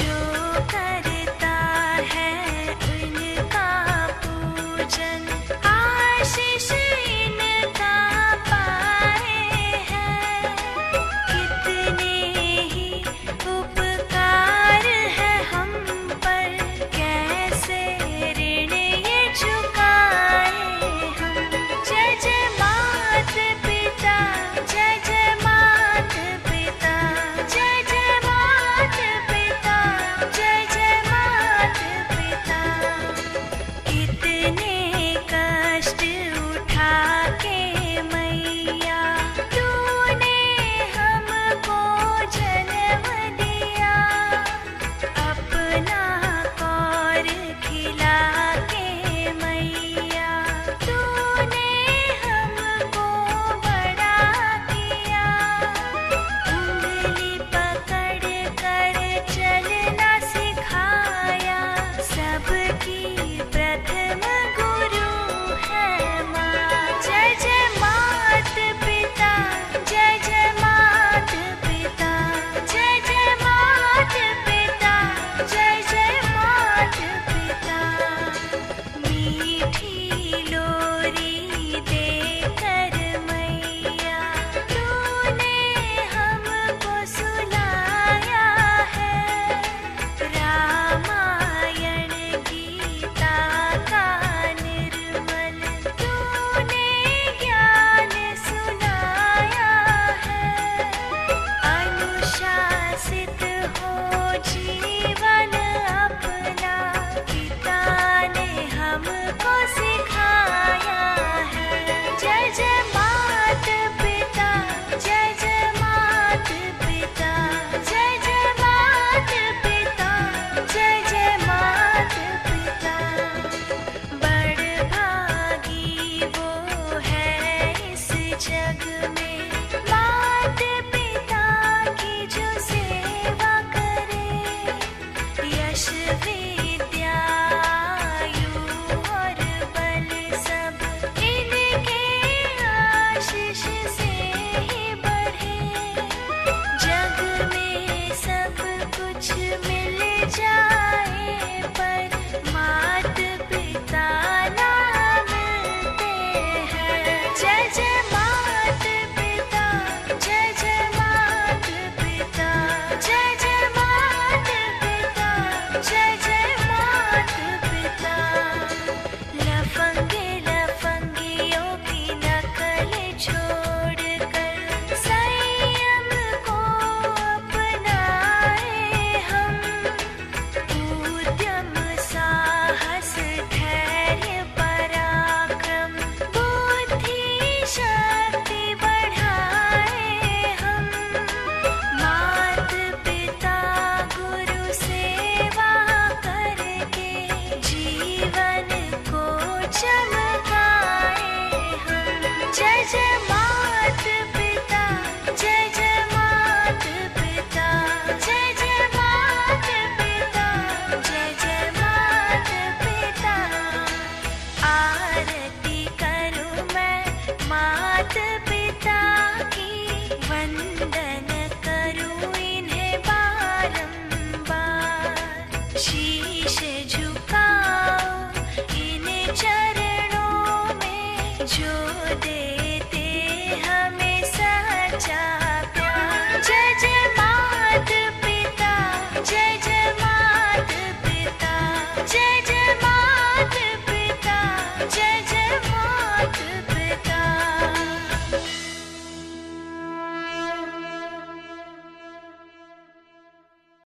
you.